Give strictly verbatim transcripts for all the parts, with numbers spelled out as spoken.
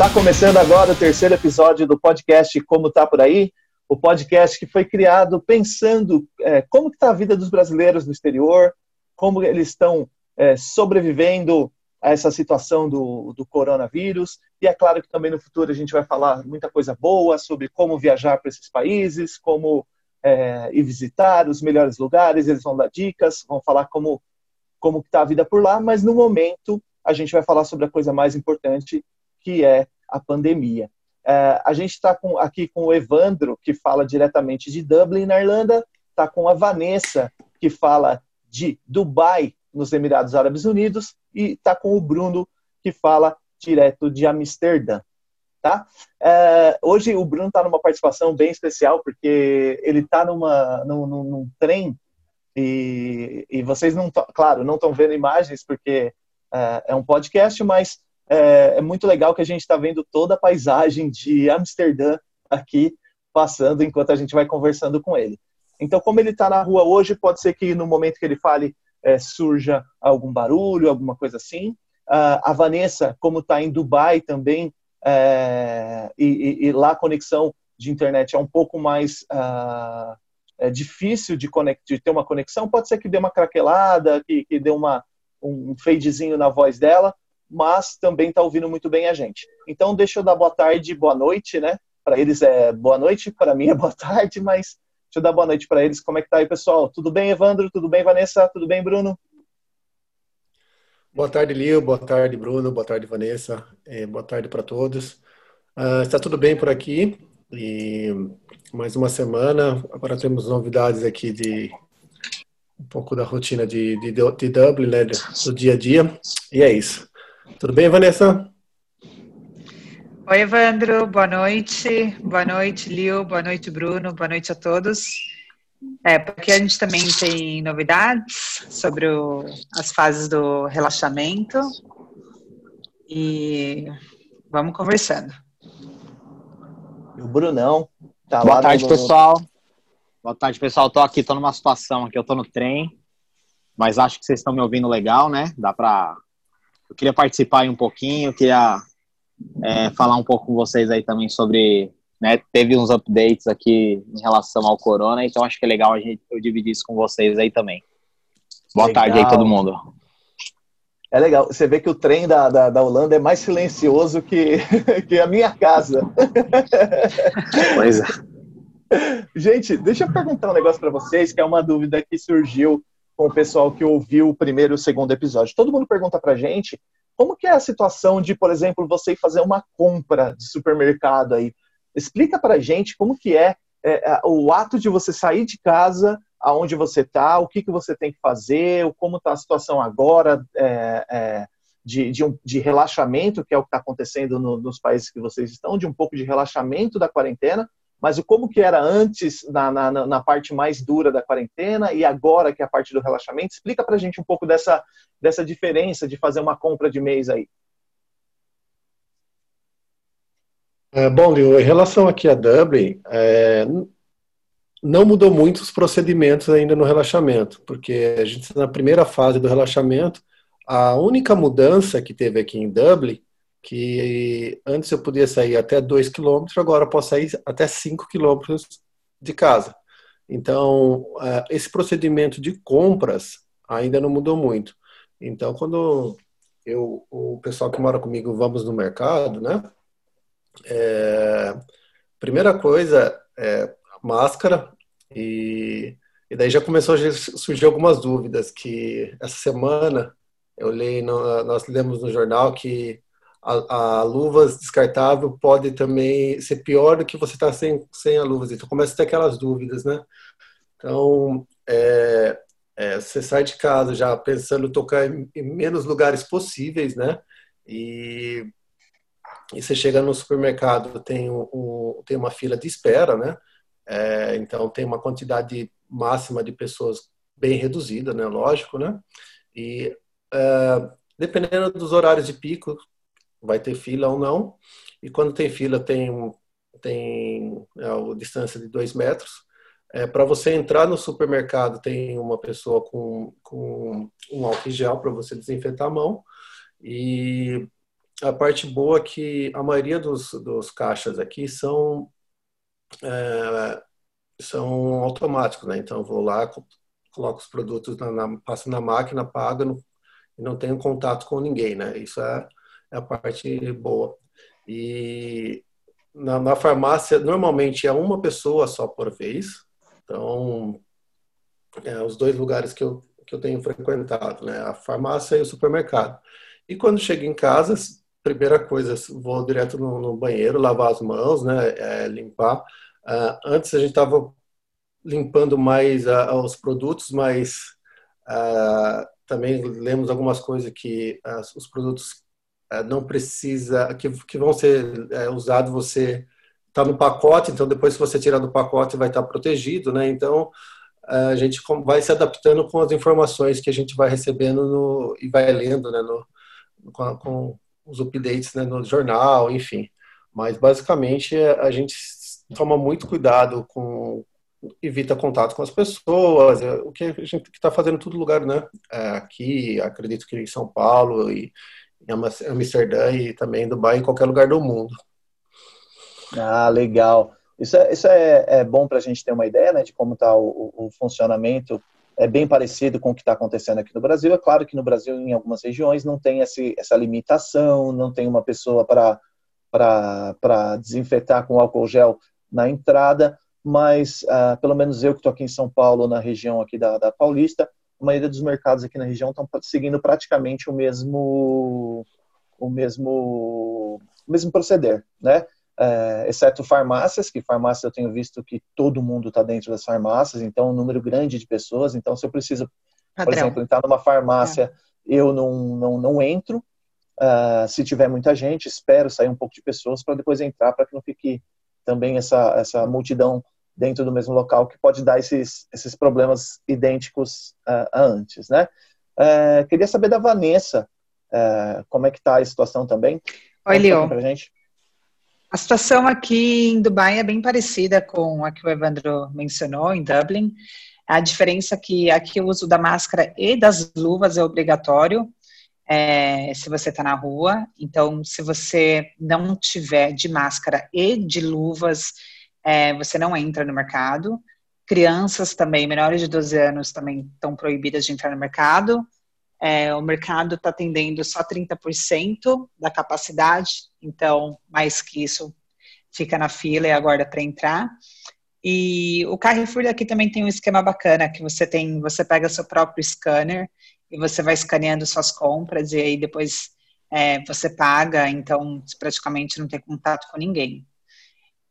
Está começando agora o terceiro episódio do podcast Como Tá Por Aí, o podcast que foi criado pensando é, como está a vida dos brasileiros no exterior, como eles estão é, sobrevivendo a essa situação do, do coronavírus. E é claro que também no futuro a gente vai falar muita coisa boa sobre como viajar para esses países, como é, ir visitar os melhores lugares, eles vão dar dicas, vão falar como como está a vida por lá, mas no momento a gente vai falar sobre a coisa mais importante, que é a pandemia. É, a gente está aqui com o Evandro, que fala diretamente de Dublin, na Irlanda, está com a Vanessa, que fala de Dubai, nos Emirados Árabes Unidos, e está com o Bruno, que fala direto de Amsterdã. Tá? É, hoje o Bruno está numa participação bem especial, porque ele está numa, num, num, num trem, e, e vocês, não t- claro, não estão vendo imagens, porque é, é um podcast, mas é, é muito legal que a gente está vendo toda a paisagem de Amsterdã aqui, passando, enquanto a gente vai conversando com ele. Então, como ele está na rua hoje, pode ser que no momento que ele fale, é, surja algum barulho, alguma coisa assim. Uh, a Vanessa, como está em Dubai também, é, e, e lá a conexão de internet é um pouco mais uh, é difícil de, conect, de ter uma conexão, pode ser que dê uma craquelada, que, que dê uma, um fadezinho na voz dela, mas também está ouvindo muito bem a gente. Então, deixa eu dar boa tarde, boa noite, né? Para eles é boa noite, para mim é boa tarde, mas... Deixa eu dar boa noite para eles. Como é que tá aí, pessoal? Tudo bem, Evandro? Tudo bem, Vanessa? Tudo bem, Bruno? Boa tarde, Lio. Boa tarde, Bruno. Boa tarde, Vanessa. É, boa tarde para todos. Uh, está tudo bem por aqui. E mais uma semana. Agora temos novidades aqui de um pouco da rotina de, de, de Dublin, né? Do dia a dia. E é isso. Tudo bem, Vanessa? Oi, Evandro, boa noite, boa noite, Lio, boa noite, Bruno, boa noite a todos. É, porque a gente também tem novidades sobre o, as fases do relaxamento e vamos conversando. O Brunão tá lá. Boa tarde, no... pessoal. Boa tarde, pessoal. Tô aqui, tô numa situação aqui, eu tô no trem, mas acho que vocês estão me ouvindo legal, né? Dá pra... Eu queria participar aí um pouquinho, eu queria... É, falar um pouco com vocês aí também sobre, né, teve uns updates aqui em relação ao corona, então acho que é legal a gente, eu dividir isso com vocês aí também. Boa legal. Tarde aí todo mundo. É legal, você vê que o trem da, da, da Holanda é mais silencioso que, que a minha casa. Pois é. Gente, deixa eu perguntar um negócio pra vocês, que é uma dúvida que surgiu com o pessoal que ouviu o primeiro e o segundo episódio. Todo mundo pergunta pra gente como que é a situação de, por exemplo, você fazer uma compra de supermercado aí? Explica pra gente como que é, é o ato de você sair de casa, aonde você tá, o que, que você tem que fazer, como tá a situação agora é, é, de, de, um, de relaxamento, que é o que tá acontecendo no, nos países que vocês estão, de um pouco de relaxamento da quarentena, mas o como que era antes, na, na, na parte mais dura da quarentena, e agora que é a parte do relaxamento. Explica pra gente um pouco dessa, dessa diferença de fazer uma compra de mês aí. É, bom, Leo, em relação aqui a Dublin, é, não mudou muito os procedimentos ainda no relaxamento, porque a gente está na primeira fase do relaxamento. A única mudança que teve aqui em Dublin, que antes eu podia sair até dois quilômetros, agora eu posso sair até cinco quilômetros de casa. Então, esse procedimento de compras ainda não mudou muito. Então, quando eu, o pessoal que mora comigo, vamos no mercado, né? É, primeira coisa é máscara, e, e daí já começou a surgir algumas dúvidas, que essa semana eu leio, nós lemos no jornal que A, a luvas descartável pode também ser pior do que você estar tá sem, sem a luvas. Então, começa a ter aquelas dúvidas, né? Então, é, é, você sai de casa já pensando em tocar em, em menos lugares possíveis, né? E, e você chega no supermercado, tem, um, um, tem uma fila de espera, né? É, então, tem uma quantidade máxima de pessoas bem reduzida, né? Lógico, né? E, é, dependendo dos horários de pico, vai ter fila ou não, e quando tem fila tem, tem a distância de dois metros. É, para você entrar no supermercado tem uma pessoa com, com um álcool em gel para você desinfetar a mão, e a parte boa é que a maioria dos, dos caixas aqui são, é, são automáticos, né? Então, eu vou lá, coloco os produtos, na, na, passo na máquina, pago e não tenho contato com ninguém, né? Isso é, é a parte boa. E na, na farmácia, normalmente é uma pessoa só por vez. Então, é, os dois lugares que eu, que eu tenho frequentado, né? A farmácia e o supermercado. E quando chego em casa, primeira coisa, vou direto no, no banheiro, lavar as mãos, né? É, limpar. Uh, antes a gente estava limpando mais uh, os produtos, mas uh, também lemos algumas coisas que uh, os produtos uh, não precisa, que, que vão ser uh, usados, você está no pacote, então depois se você tirar do pacote vai estar tá protegido, né? Então a gente vai se adaptando com as informações que a gente vai recebendo no, e vai lendo, né, no, com, com os updates, né, no jornal, enfim. Mas, basicamente, a gente toma muito cuidado com... Evita contato com as pessoas, o que a gente está fazendo em todo lugar, né? Aqui, acredito que em São Paulo, e em Amsterdã e também em Dubai, em qualquer lugar do mundo. Ah, legal. Isso é, isso é, é bom para a gente ter uma ideia, né, de como está o, o funcionamento. É bem parecido com o que está acontecendo aqui no Brasil. É claro que no Brasil, em algumas regiões, não tem esse, essa limitação, não tem uma pessoa para desinfetar com álcool gel na entrada, mas ah, pelo menos eu que estou aqui em São Paulo, na região aqui da, da Paulista, a maioria dos mercados aqui na região estão seguindo praticamente o mesmo, o mesmo, o mesmo proceder, né? É, exceto farmácias, que farmácias eu tenho visto que todo mundo está dentro das farmácias, então um número grande de pessoas, então se eu preciso, Padrão. por exemplo, entrar numa farmácia, é. eu não, não, não entro, uh, se tiver muita gente, espero sair um pouco de pessoas para depois entrar, para que não fique também essa, essa multidão dentro do mesmo local, que pode dar esses, esses problemas idênticos uh, a antes, né? Uh, queria saber da Vanessa, uh, como é que está a situação também. Oi, Leon. Pra gente. A situação aqui em Dubai é bem parecida com a que o Evandro mencionou, em Dublin. A diferença é que aqui o uso da máscara e das luvas é obrigatório, é, se você está na rua. Então, se você não tiver de máscara e de luvas, é, você não entra no mercado. Crianças também, menores de doze anos, também estão proibidas de entrar no mercado. É, o mercado está atendendo só trinta por cento da capacidade, então, mais que isso, fica na fila e aguarda para entrar. E o Carrefour aqui também tem um esquema bacana, que você tem, você pega seu próprio scanner e você vai escaneando suas compras e aí depois é, você paga, então praticamente não tem contato com ninguém.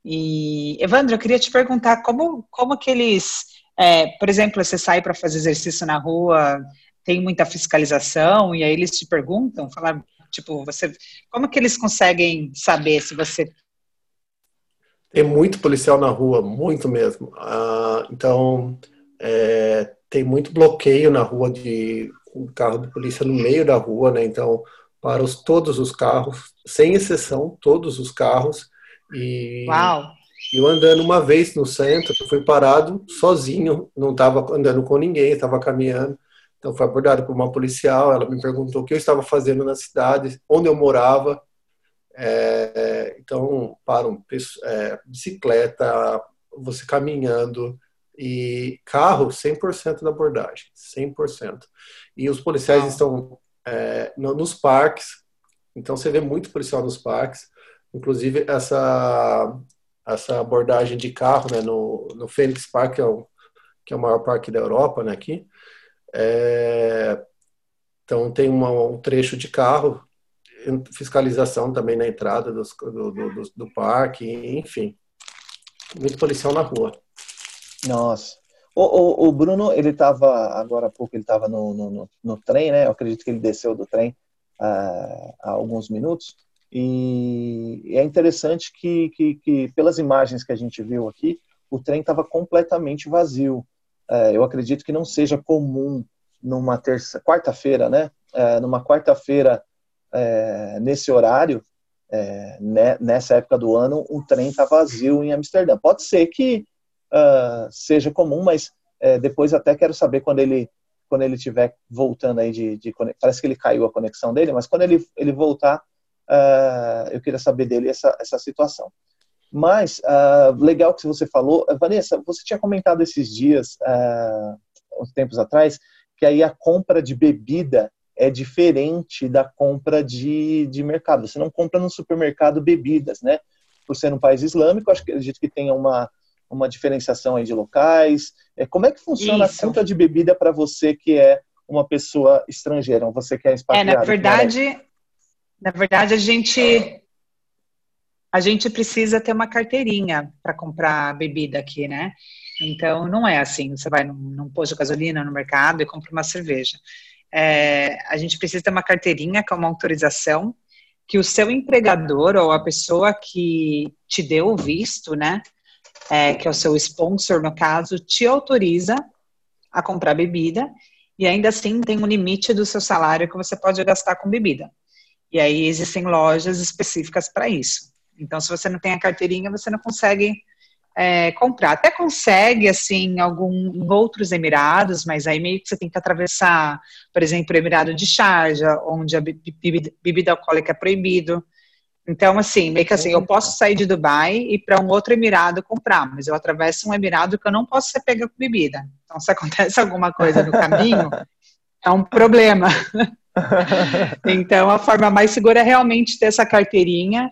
E, Evandro, eu queria te perguntar como, como que eles, é, por exemplo, você sai para fazer exercício na rua... Tem muita fiscalização, e aí eles te perguntam, falar, tipo, você, como que eles conseguem saber se você... Tem muito policial na rua, muito mesmo. Ah, então, é, tem muito bloqueio na rua de um carro de polícia no meio da rua, né? Então, para os, todos os carros, sem exceção, todos os carros. E... Uau! Eu andando uma vez no centro, fui parado sozinho, não estava andando com ninguém, estava caminhando. Então, foi abordado por uma policial, ela me perguntou o que eu estava fazendo na cidade, onde eu morava. É, então, param é, bicicleta, você caminhando e carro, cem por cento da abordagem, cem por cento. E os policiais ah. estão é, no, nos parques, então você vê muito policial nos parques. Inclusive, essa, essa abordagem de carro, né, no, no Félix Park, que é, o, que é o maior parque da Europa, né, aqui. É, então tem uma, um trecho de carro, fiscalização também na entrada dos, do, do, do parque, enfim, muito policial na rua. Nossa, o, o, o Bruno, ele estava agora há pouco, ele estava no, no, no trem, né? Eu acredito que ele desceu do trem ah, há alguns minutos, e é interessante que, que, que pelas imagens que a gente viu aqui, o trem estava completamente vazio. Eu acredito que não seja comum numa terça, quarta-feira, né? É, numa quarta-feira, é, nesse horário, é, né, nessa época do ano, um trem está vazio em Amsterdã. Pode ser que uh, seja comum, mas é, depois até quero saber quando ele quando ele estiver voltando aí de, de... Parece que ele caiu a conexão dele, mas quando ele, ele voltar, uh, eu queria saber dele essa, essa situação. Mas, uh, legal que você falou. Vanessa, você tinha comentado esses dias, uh, uns tempos atrás, que aí a compra de bebida é diferente da compra de, de mercado. Você não compra no supermercado bebidas, né? Por ser um país islâmico, acho que acredito que tenha uma, uma diferenciação aí de locais. Como é que funciona Isso. a compra de bebida para você que é uma pessoa estrangeira, ou você que é expatriada? É, na verdade, na verdade a gente... A gente precisa ter uma carteirinha para comprar bebida aqui, né? Então, não é assim. Você vai num, num posto de gasolina, no mercado, e compra uma cerveja. É, a gente precisa ter uma carteirinha, que é uma autorização, que o seu empregador ou a pessoa que te deu o visto, né? É, que é o seu sponsor, no caso, te autoriza a comprar bebida. E ainda assim, tem um limite do seu salário que você pode gastar com bebida. E aí, existem lojas específicas para isso. Então, se você não tem a carteirinha, você não consegue é, comprar. Até consegue, assim, algum, em outros Emirados, mas aí meio que você tem que atravessar, por exemplo, o Emirado de Sharjah, onde a bebida, bebida alcoólica é proibido. Então, assim, meio que assim, eu posso sair de Dubai e ir para um outro Emirado comprar, mas eu atravesso um Emirado que eu não posso ser pega com bebida. Então, se acontece alguma coisa no caminho, é um problema. Então, a forma mais segura é realmente ter essa carteirinha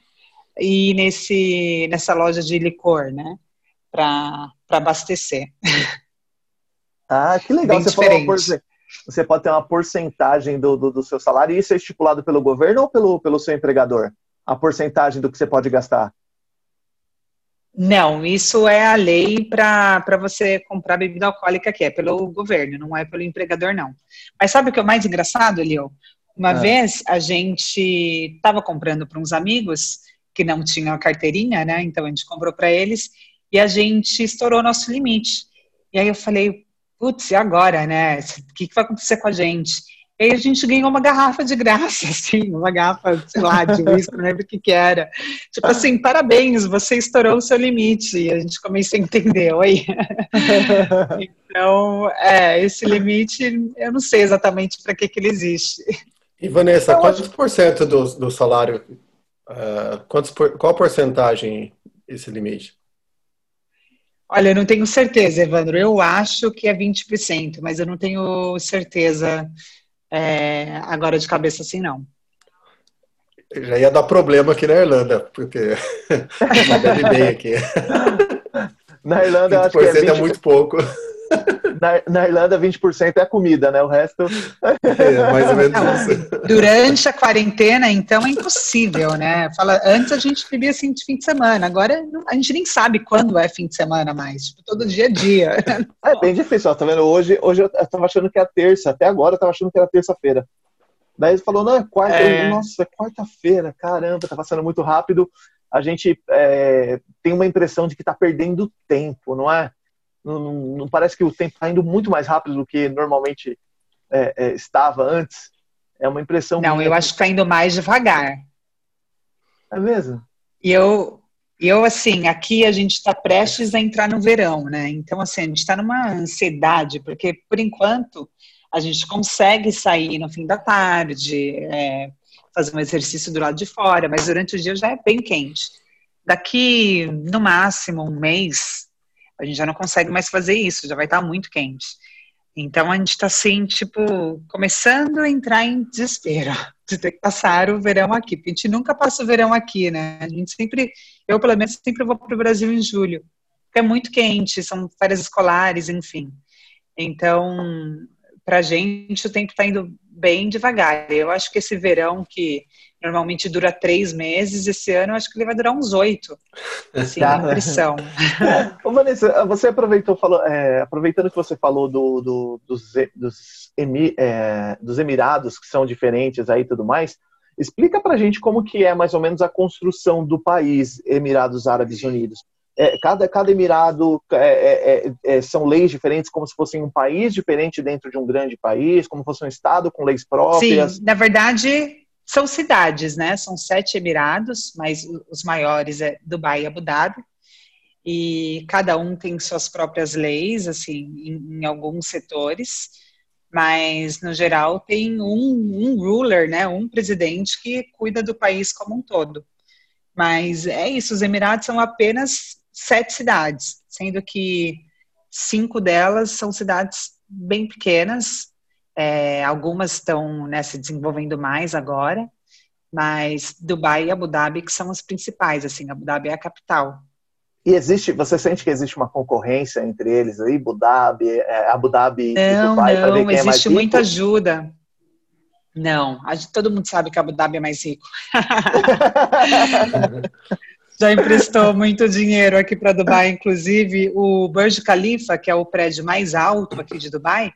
e nesse, nessa loja de licor, né, para abastecer. Ah, que legal. Você, falou, você pode ter uma porcentagem do, do, do seu salário, e isso é estipulado pelo governo ou pelo, pelo seu empregador? A porcentagem do que você pode gastar? Não, isso é a lei para você comprar bebida alcoólica, que é pelo governo, não é pelo empregador, não. Mas sabe o que é o mais engraçado, Leo? Uma ah. vez a gente estava comprando para uns amigos que não tinham a carteirinha, né? Então a gente comprou para eles e a gente estourou o nosso limite. E aí eu falei, putz, e agora, né? O que, que vai acontecer com a gente? E aí a gente ganhou uma garrafa de graça, assim, uma garrafa, sei lá, de whisky, não lembro o que que era. Tipo assim, parabéns, você estourou o seu limite. E a gente começou a entender, oi. Então, é, esse limite, eu não sei exatamente para que que ele existe. E Vanessa, então, quantos por cento do, do salário... Uh, quantos por, qual a porcentagem esse limite? Olha, eu não tenho certeza, Evandro. Eu acho que é vinte por cento, mas eu não tenho certeza é, agora de cabeça assim, não. Já ia dar problema aqui na Irlanda, porque não deve bem aqui. Na Irlanda, eu acho que é vinte por cento é muito pouco. Na, na Irlanda, vinte por cento é comida, né? O resto... É, mais ou menos não, isso. Durante a quarentena, então, é impossível, né? Fala, antes a gente vivia assim de fim de semana, agora não, a gente nem sabe quando é fim de semana mais. Tipo, todo dia a dia. É bem difícil, ó, tá vendo? Hoje, hoje eu tava achando que era terça, até agora eu tava achando que era terça-feira. Daí ele falou, não, é quarta. É... Eu, nossa, é quarta-feira, caramba, tá passando muito rápido. A gente é, tem uma impressão de que tá perdendo tempo, não é? Não, não, não parece que o tempo está indo muito mais rápido do que normalmente é, é, estava antes? É uma impressão... Não, muito... eu acho que está indo mais devagar. É mesmo? E eu, eu, assim, aqui a gente está prestes a entrar no verão, né? Então, assim, a gente está numa ansiedade, porque, por enquanto, a gente consegue sair no fim da tarde, é, fazer um exercício do lado de fora, mas durante o dia já é bem quente. Daqui, no máximo, um mês... A gente já não consegue mais fazer isso, já vai estar muito quente. Então, a gente está, assim, tipo, começando a entrar em desespero de ter que passar o verão aqui. Porque a gente nunca passa o verão aqui, né? A gente sempre, eu, pelo menos, sempre vou para o Brasil em julho. Porque é muito quente, são férias escolares, enfim. Então, para a gente, o tempo está indo bem devagar. Eu acho que esse verão que... Normalmente dura três meses, esse ano eu acho que ele vai durar uns oito. Assim, tá. Impressão. Ô, Vanessa, você aproveitou, falou, é, aproveitando que você falou do, do, dos, dos, emi, é, dos Emirados, que são diferentes aí e tudo mais, explica pra gente como que é mais ou menos a construção do país Emirados Árabes Unidos. É, cada, cada Emirado é, é, é, são leis diferentes, como se fossem um país diferente dentro de um grande país, como se fosse um estado com leis próprias. Sim, na verdade... São cidades, né? São sete Emirados, mas os maiores é Dubai e Abu Dhabi. E cada um tem suas próprias leis, assim, em, em alguns setores. Mas, no geral, tem um, um ruler, né, um presidente que cuida do país como um todo. Mas é isso, os Emirados são apenas sete cidades, sendo que cinco delas são cidades bem pequenas, é, algumas estão, né, se desenvolvendo mais agora, mas Dubai e Abu Dhabi que são as principais, assim, Abu Dhabi é a capital. E existe, você sente que existe uma concorrência entre eles aí, Abu Dhabi, Abu Dhabi não, e Dubai, para ver quem é mais rico? Não, existe muita ajuda. Não, a gente, todo mundo sabe que Abu Dhabi é mais rico. Já emprestou muito dinheiro aqui para Dubai, inclusive o Burj Khalifa, que é o prédio mais alto aqui de Dubai,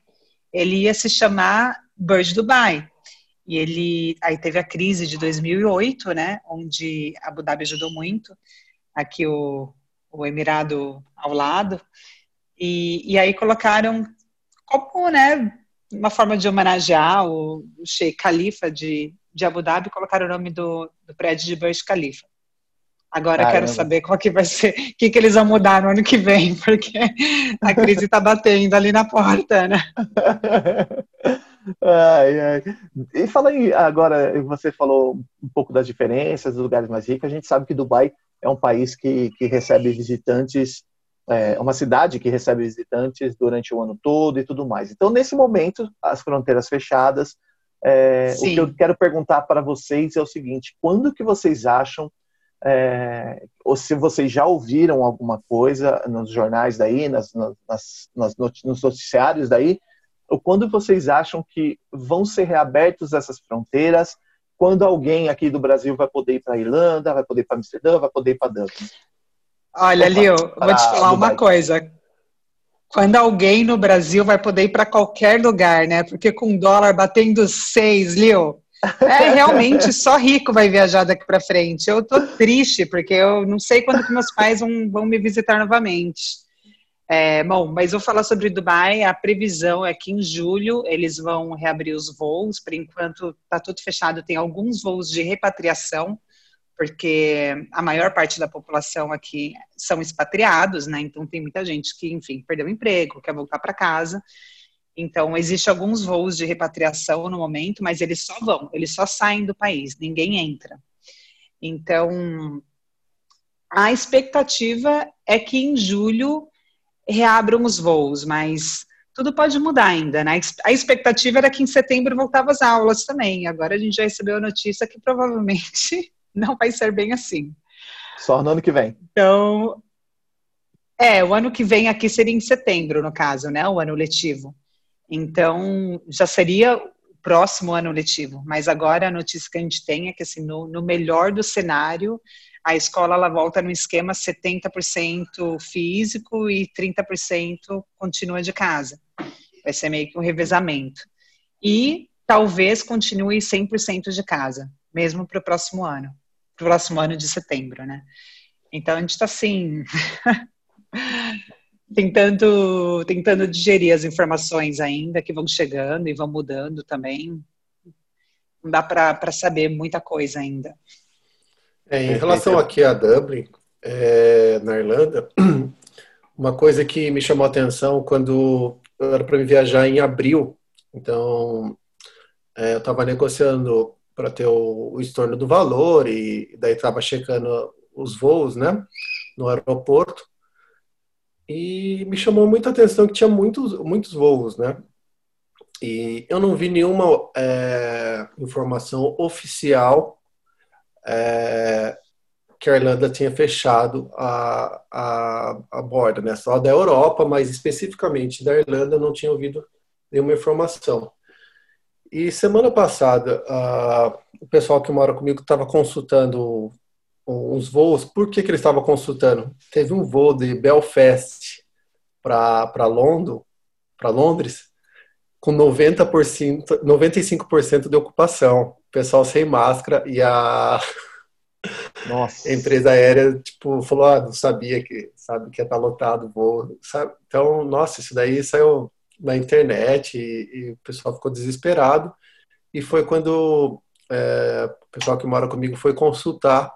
ele ia se chamar Burj Dubai. E ele, aí teve a crise de dois mil e oito, né, onde Abu Dhabi ajudou muito, aqui o o Emirado ao lado, e, e aí colocaram como, né, uma forma de homenagear o Sheikh Khalifa de, de Abu Dhabi, colocaram o nome do, do prédio de Burj Khalifa. Agora ah, quero não. saber qual que vai ser, o que, que eles vão mudar no ano que vem, porque a crise tá batendo ali na porta, né? Ai, ai. E fala aí, agora, você falou um pouco das diferenças dos lugares mais ricos, a gente sabe que Dubai é um país que, que recebe visitantes, é uma cidade que recebe visitantes durante o ano todo e tudo mais. Então, nesse momento, as fronteiras fechadas, é, o que eu quero perguntar para vocês é o seguinte, quando que vocês acham, é, ou se vocês já ouviram alguma coisa nos jornais daí, nas, nas, nas not- nos noticiários daí, ou quando vocês acham que vão ser reabertos essas fronteiras, quando alguém aqui do Brasil vai poder ir para a Irlanda, vai poder ir para Amsterdã, vai poder ir para Dublin? Olha, Leo, vou te falar uma coisa. Quando alguém no Brasil vai poder ir para qualquer lugar, né? Porque com o dólar batendo seis, Leo, é realmente só rico vai viajar daqui para frente. Eu tô triste, porque eu não sei quando que meus pais vão, vão me visitar novamente. É, bom, mas vou falar sobre Dubai. A previsão é que em julho eles vão reabrir os voos. Por enquanto está tudo fechado, tem alguns voos de repatriação, porque a maior parte da população aqui são expatriados, né? Então tem muita gente que, enfim, perdeu o emprego, quer voltar para casa. Então existem alguns voos de repatriação no momento, mas eles só vão, eles só saem do país, ninguém entra. Então a expectativa é que em julho reabram os voos, mas tudo pode mudar ainda, né? A expectativa era que em setembro voltavam as aulas também. Agora a gente já recebeu a notícia que provavelmente não vai ser bem assim. Só no ano que vem. Então, é, o ano que vem aqui seria em setembro, no caso, né? O ano letivo. Então, já seria o próximo ano letivo. Mas agora a notícia que a gente tem é que, assim, no, no melhor do cenário, a escola ela volta no esquema setenta por cento físico e trinta por cento continua de casa. Vai ser meio que um revezamento. E talvez continue cem por cento de casa, mesmo para o próximo ano. Para o próximo ano de setembro, né? Então, a gente está assim, tentando, tentando digerir as informações ainda, que vão chegando e vão mudando também. Não dá para saber muita coisa ainda. É, em relação aqui a Dublin, é, na Irlanda, uma coisa que me chamou a atenção quando eu era para viajar em abril, então é, eu estava negociando para ter o, o estorno do valor e daí estava checando os voos, né, no aeroporto, e me chamou muita atenção que tinha muitos, muitos voos, né, e eu não vi nenhuma é, informação oficial É, que a Irlanda tinha fechado a, a, a borda, né? Só da Europa, mas especificamente da Irlanda não tinha ouvido nenhuma informação. E semana passada, a, o pessoal que mora comigo estava consultando uns voos. Por que que eles estavam consultando? Teve um voo de Belfast para Londres, para Londres com noventa por cento, noventa e cinco por cento de ocupação. Pessoal sem máscara e a, Nossa. a empresa aérea, tipo, falou, ah, não sabia que, sabe, que ia estar lotado o voo, sabe? Então, nossa, isso daí saiu na internet e, e o pessoal ficou desesperado. E foi quando é, o pessoal que mora comigo foi consultar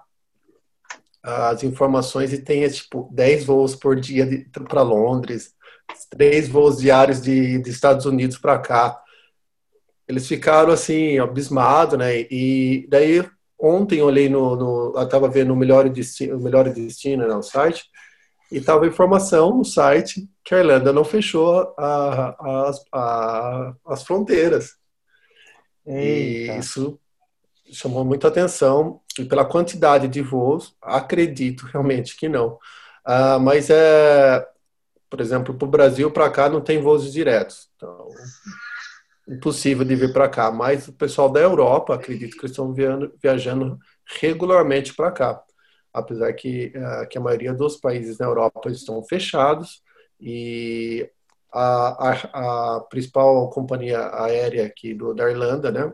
as informações e tem, tipo, dez voos por dia para Londres, três voos diários de, de Estados Unidos para cá. eles ficaram assim, abismados, né? E daí ontem eu olhei no, no eu estava vendo o Melhor Destino, Melhor Destino no site, e estava informação no site que a Irlanda não fechou a, a, a, as fronteiras. Eita. E isso chamou muita atenção, e pela quantidade de voos, acredito realmente que não. Ah, mas, é, por exemplo, para o Brasil, para cá, não tem voos diretos. Então, impossível de vir para cá. Mas o pessoal da Europa, acredito que eles estão viajando regularmente para cá. Apesar que, é, que a maioria dos países na Europa estão fechados, e a, a, a principal companhia aérea aqui do, da Irlanda, né,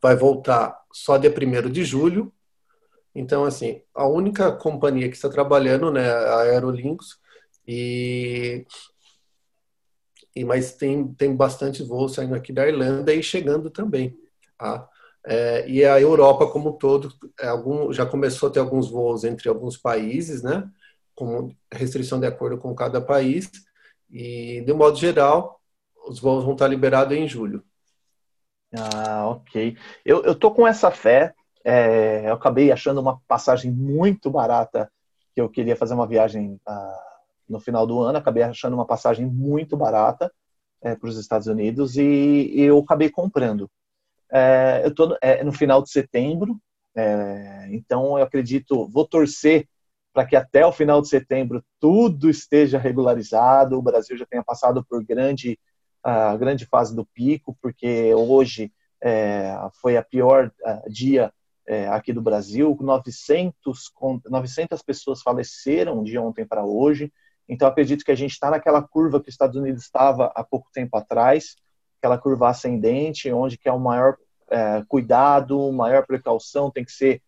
vai voltar só dia primeiro de julho. Então, assim, a única companhia que está trabalhando, né, a Aerolink, e, e, mas tem, tem bastante voo saindo aqui da Irlanda e chegando também. Tá? É, e a Europa como um todo, é algum, já começou a ter alguns voos entre alguns países, né, com restrição de acordo com cada país, e, de um modo geral, os voos vão estar liberados em julho. Ah, ok. Eu, eu tô com essa fé. É, eu acabei achando uma passagem muito barata, que eu queria fazer uma viagem ah, no final do ano, acabei achando uma passagem muito barata é, para os Estados Unidos, e, e eu acabei comprando. É, eu estou é, no final de setembro, é, então eu acredito, vou torcer para que até o final de setembro tudo esteja regularizado, o Brasil já tenha passado por grande, a grande fase do pico, porque hoje é, foi a pior a, dia É, aqui do Brasil, novecentas pessoas faleceram de ontem para hoje. Então acredito que a gente está naquela curva que os Estados Unidos estava há pouco tempo atrás, aquela curva ascendente, onde que é o maior é, cuidado, maior precaução tem que ser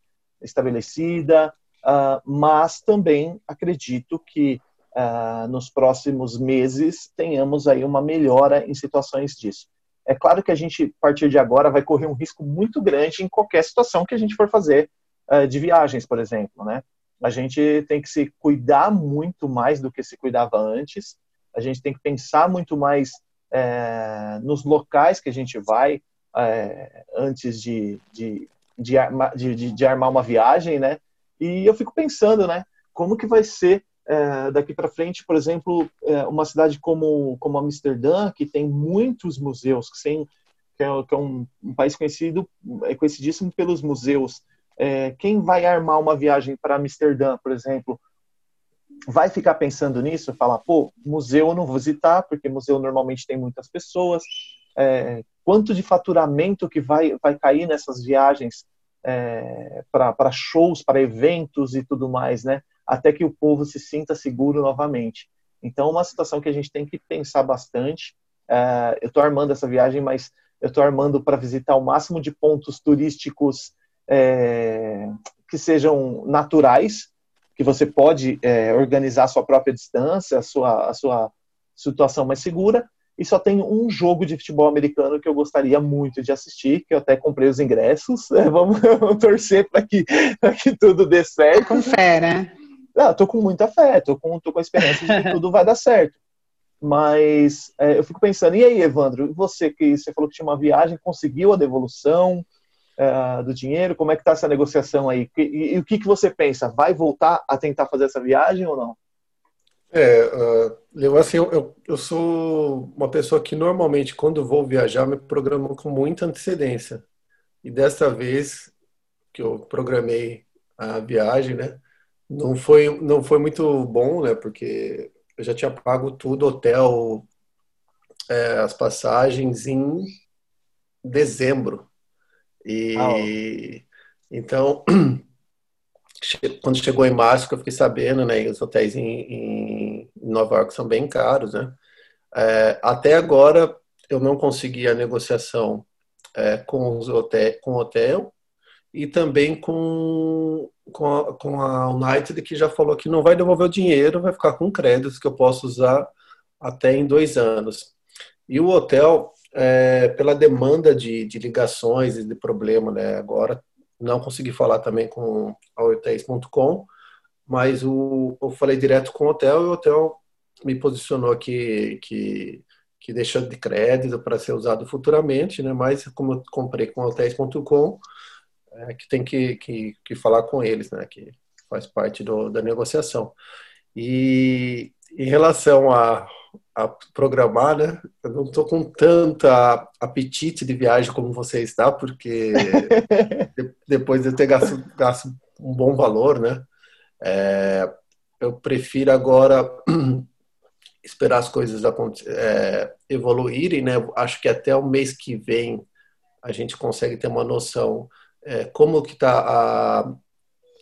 estabelecida, uh, mas também acredito que uh, nos próximos meses tenhamos aí uma melhora em situações disso. É claro que a gente, a partir de agora, vai correr um risco muito grande em qualquer situação que a gente for fazer uh, de viagens, por exemplo, né? A gente tem que se cuidar muito mais do que se cuidava antes. A gente tem que pensar muito mais é, nos locais que a gente vai é, antes de, de, de, arma, de, de, de armar uma viagem, né? E eu fico pensando, né? Como que vai ser É, daqui para frente, por exemplo, é, uma cidade como, como Amsterdã, que tem muitos museus, que, sem, que é, que é um, um país conhecido, é conhecidíssimo pelos museus. É, quem vai armar uma viagem para Amsterdã, por exemplo, vai ficar pensando nisso? Falar, pô, museu eu não vou visitar, porque museu normalmente tem muitas pessoas. É, quanto de faturamento que vai, vai cair nessas viagens é, para shows, para eventos e tudo mais, né? Até que o povo se sinta seguro novamente. Então, é uma situação que a gente tem que pensar bastante. Uh, eu estou armando essa viagem, mas eu estou armando para visitar o máximo de pontos turísticos é, que sejam naturais, que você pode é, organizar a sua própria distância, a sua, a sua situação mais segura. E só tem um jogo de futebol americano que eu gostaria muito de assistir, que eu até comprei os ingressos. É, vamos torcer para que, pra que tudo dê certo. Com fé, né? Não, eu tô com muita fé, tô com, tô com a esperança de que tudo vai dar certo. Mas é, eu fico pensando, e aí, Evandro, você que você falou que tinha uma viagem, conseguiu a devolução é, do dinheiro? Como é que tá essa negociação aí? E, e, e o que, que você pensa? Vai voltar a tentar fazer essa viagem ou não? É, uh, eu, assim, eu, eu sou uma pessoa que normalmente, quando vou viajar, me programo com muita antecedência. E dessa vez que eu programei a viagem, né? Não foi, não foi muito bom, né? Porque eu já tinha pago tudo, hotel, é, as passagens em dezembro. E oh. Então, quando chegou em março, que eu fiquei sabendo, né? E os hotéis em, em Nova York são bem caros, né? É, até agora, eu não consegui a negociação é, com os hotel, com o hotel e também com... Com a, com a United, que já falou que não vai devolver o dinheiro, vai ficar com créditos que eu posso usar até em dois anos. E o hotel, é, pela demanda de, de ligações e de problema, né, agora não consegui falar também com a hotéis ponto com, mas o, eu falei direto com o hotel, e o hotel me posicionou que, que, que deixou de crédito para ser usado futuramente, né? Mas como eu comprei com hotéis ponto com, é, que tem que, que, que falar com eles, né? Que faz parte do, da negociação. E em relação a, a programar, né? Eu não estou com tanta apetite de viagem como você está, porque de, depois de eu ter gasto, gasto um bom valor, né? É, eu prefiro agora esperar as coisas é, evoluírem, né? Acho que até o mês que vem a gente consegue ter uma noção é, como que tá a,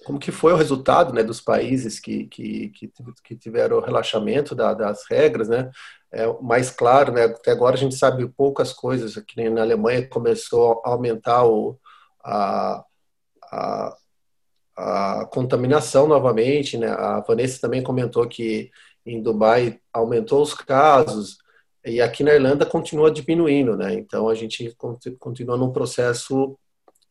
como que foi o resultado, né, dos países que que, que, que tiveram o relaxamento da, das regras, né? É, mais claro, né? Até agora a gente sabe poucas coisas. Que nem na Alemanha começou a aumentar o a, a a contaminação novamente, né? A Vanessa também comentou que em Dubai aumentou os casos e aqui na Irlanda continua diminuindo, né? Então a gente continua num processo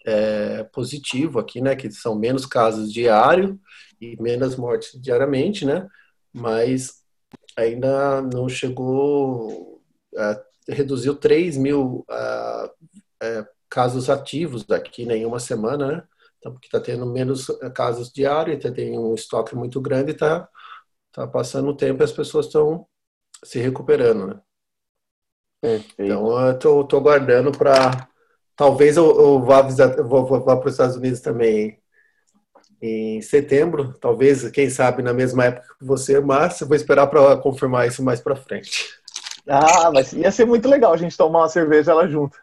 é, positivo aqui, né? Que são menos casos diário e menos mortes diariamente, né? Mas ainda não chegou, é, reduziu três mil é, é, casos ativos aqui, né, em uma semana, né? Então, porque está tendo menos casos diários, tá, tem um estoque muito grande e está tá passando o tempo e as pessoas estão se recuperando, né? Perfeito. Então, eu tô, tô guardando para... Talvez eu, eu vá, vá para os Estados Unidos também em setembro, talvez, quem sabe, na mesma época que você, mas eu vou esperar para confirmar isso mais para frente. Ah, mas ia ser muito legal a gente tomar uma cerveja lá junto.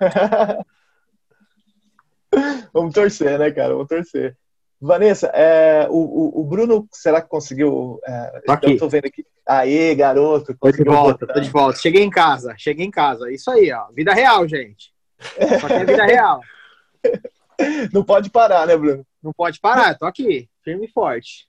Vamos torcer, né, cara? Vamos torcer. Vanessa, é, o, o Bruno, será que conseguiu? É, tô aqui. Eu tô vendo aqui. Aê, garoto. Tô de volta, botar. tô de volta. Cheguei em casa, cheguei em casa. Isso aí, ó. Vida real, gente. Só que é vida real. Não pode parar, né, Bruno? Não pode parar, tô aqui, firme e forte.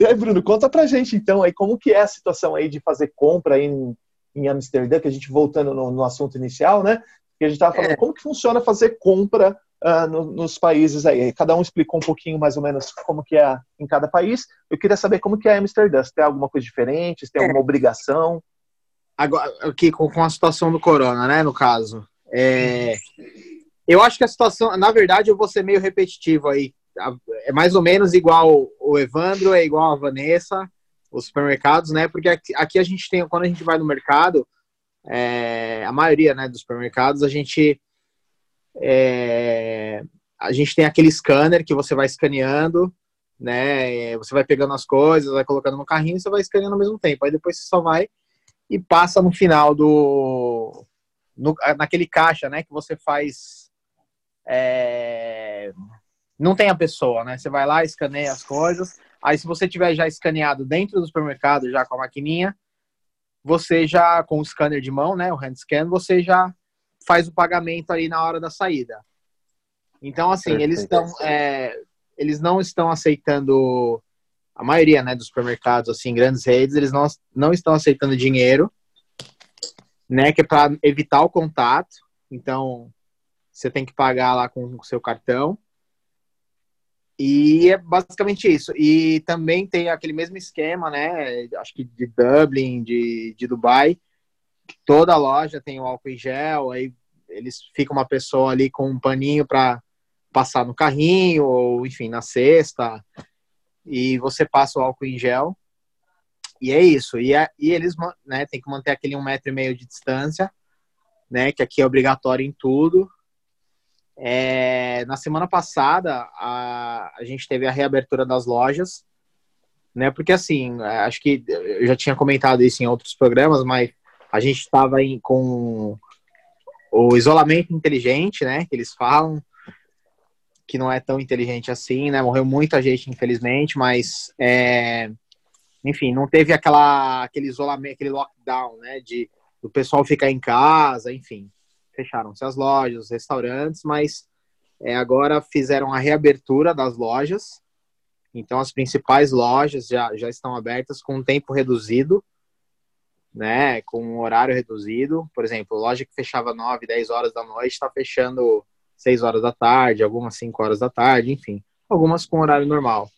E aí, Bruno, conta pra gente, então, aí como que é a situação aí de fazer compra aí em, em Amsterdã, que a gente, voltando no, no assunto inicial, né? Que a gente tava falando, é. como que funciona fazer compra Uh, no, nos países aí. Cada um explicou um pouquinho mais ou menos como que é em cada país. Eu queria saber como que é Amsterdã. Se tem alguma coisa diferente, se tem é. alguma obrigação. Agora, aqui com, com a situação do corona, né, no caso. É, eu acho que a situação, na verdade, eu vou ser meio repetitivo aí. É mais ou menos igual o Evandro, é igual a Vanessa, os supermercados, né, porque aqui, aqui a gente tem, quando a gente vai no mercado, é, a maioria, né, dos supermercados, a gente... É, a gente tem aquele scanner que você vai escaneando, né? Você vai pegando as coisas, vai colocando no carrinho e você vai escaneando ao mesmo tempo. Aí depois você só vai e passa no final do... No, naquele caixa, né? Que você faz... É, não tem a pessoa, né? Você vai lá, escaneia as coisas. Aí se você tiver já escaneado dentro do supermercado, já com a maquininha, você já, com o scanner de mão, né? O hand scan, você já... faz o pagamento aí na hora da saída. Então, assim, Perfeito. eles estão... É, eles não estão aceitando... A maioria, né, dos supermercados, assim, grandes redes, eles não, não estão aceitando dinheiro, né, que é para evitar o contato. Então, você tem que pagar lá com o seu cartão. E é basicamente isso. E também tem aquele mesmo esquema, né, acho que de Dublin, de, de Dubai, toda loja tem o álcool em gel, aí eles ficam uma pessoa ali com um paninho para passar no carrinho, ou enfim, na cesta, e você passa o álcool em gel, e é isso. E, é, e eles, né, tem que manter aquele um metro e meio de distância, né, que aqui é obrigatório em tudo. É, na semana passada, a, a gente teve a reabertura das lojas, né, porque assim, acho que eu já tinha comentado isso em outros programas, mas a gente estava com o isolamento inteligente, né? Que eles falam que não é tão inteligente assim, né? Morreu muita gente, infelizmente, mas, é, enfim, não teve aquela, aquele isolamento, aquele lockdown, né? De, do pessoal ficar em casa, enfim. Fecharam-se as lojas, os restaurantes, mas é, agora fizeram a reabertura das lojas. Então, as principais lojas já, já estão abertas com um tempo reduzido, né, com um horário reduzido. Por exemplo, loja que fechava nove, dez horas da noite está fechando seis horas da tarde, algumas cinco horas da tarde, enfim, algumas com horário normal.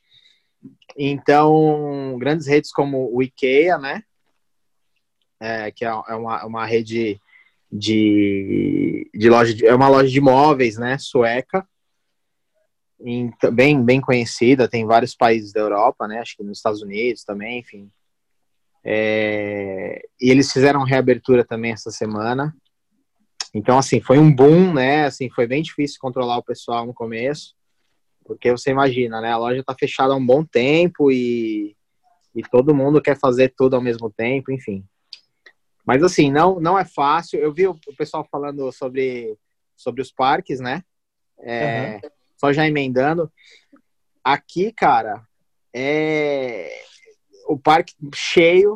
Então, grandes redes como o IKEA, né, é, que é uma, uma rede de, de loja, de, é uma loja de móveis, né, sueca, em, bem, bem conhecida, tem vários países da Europa, né, acho que nos Estados Unidos também, enfim. É, e eles fizeram reabertura também essa semana. Então, assim, foi um boom, né? Assim, foi bem difícil controlar o pessoal no começo, porque você imagina, né? A loja tá fechada há um bom tempo e, e todo mundo quer fazer tudo ao mesmo tempo, enfim. Mas, assim, não, não é fácil. Eu vi o pessoal falando sobre, sobre os parques, né? É, uhum. Só já emendando. Aqui, cara, é... o parque cheio,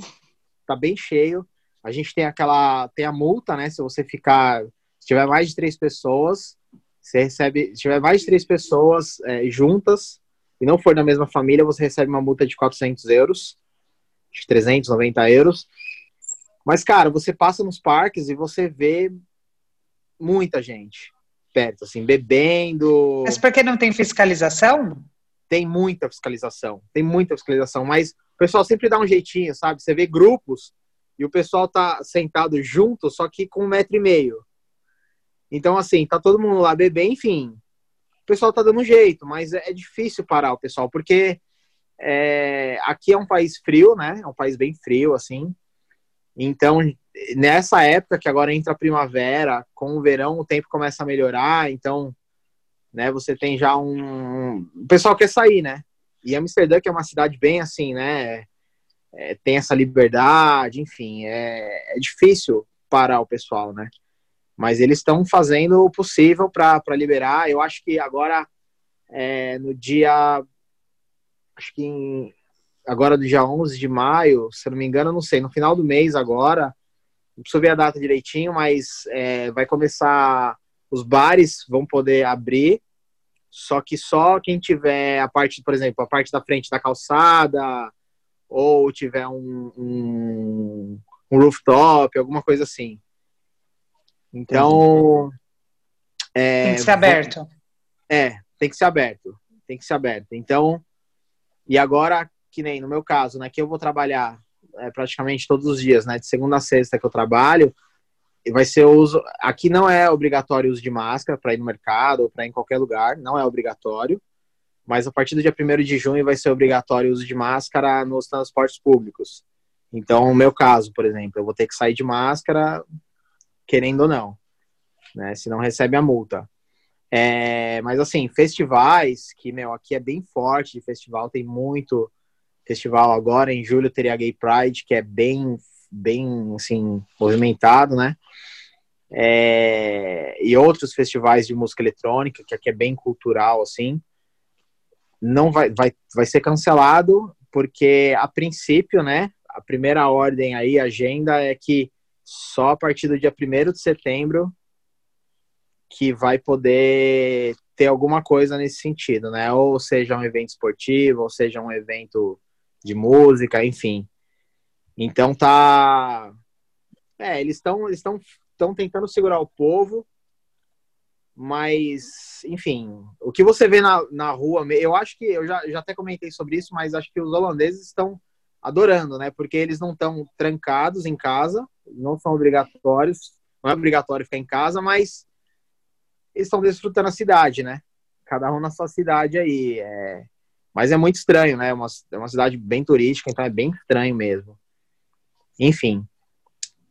tá bem cheio. A gente tem aquela, tem a multa, né? Se você ficar, se tiver mais de três pessoas, você recebe, se tiver mais de três pessoas é, juntas e não for da mesma família, você recebe uma multa de quatrocentos euros, de trezentos e noventa euros. Mas, cara, você passa nos parques e você vê muita gente perto, assim, bebendo. Mas por que não tem fiscalização? Tem muita fiscalização, tem muita fiscalização, mas o pessoal sempre dá um jeitinho, sabe? Você vê grupos e o pessoal tá sentado junto, só que com um metro e meio. Então, assim, tá todo mundo lá bebendo, enfim. O pessoal tá dando um jeito, mas é difícil parar o pessoal, porque é, aqui é um país frio, né? É um país bem frio, assim. Então, nessa época que agora entra a primavera, com o verão o tempo começa a melhorar, então, né, você tem já um... O pessoal quer sair, né? E Amsterdã, que é uma cidade bem assim, né... É, tem essa liberdade, enfim, é, é difícil parar o pessoal, né? Mas eles estão fazendo o possível para liberar. Eu acho que agora, é, no dia... Acho que em, agora do dia onze de maio, se não me engano, não sei, no final do mês agora, não preciso ver a data direitinho, mas é, vai começar... Os bares vão poder abrir, só que só quem tiver a parte, por exemplo, a parte da frente da calçada... ou tiver um, um, um rooftop, alguma coisa assim. Então... É, tem que ser aberto. É, tem que ser aberto. Tem que ser aberto. Então, e agora, que nem no meu caso, né, que eu vou trabalhar é, praticamente todos os dias, né, de segunda a sexta que eu trabalho, e vai ser o uso... Aqui não é obrigatório o uso de máscara para ir no mercado ou para ir em qualquer lugar, não é obrigatório. Mas a partir do dia primeiro de junho vai ser obrigatório o uso de máscara nos transportes públicos. Então, no meu caso, por exemplo, eu vou ter que sair de máscara, querendo ou não, né? Se não, recebe a multa. É, mas, assim, festivais, que, meu, aqui é bem forte de festival, tem muito festival agora. Em julho teria a Gay Pride, que é bem, bem assim, movimentado, né? É, e outros festivais de música eletrônica, que aqui é bem cultural, assim. Não vai, vai, vai ser cancelado, porque a princípio, né, a primeira ordem aí, a agenda é que só a partir do dia primeiro de setembro que vai poder ter alguma coisa nesse sentido, né, ou seja um evento esportivo, ou seja um evento de música, enfim. Então tá... É, eles estão eles estão estão tentando segurar o povo. Mas, enfim, o que você vê na, na rua, eu acho que, eu já, já até comentei sobre isso, mas acho que os holandeses estão adorando, né? Porque eles não estão trancados em casa, não são obrigatórios, não é obrigatório ficar em casa, mas eles estão desfrutando a cidade, né? Cada um na sua cidade aí. É... Mas é muito estranho, né? É uma, é uma cidade bem turística, então é bem estranho mesmo. Enfim.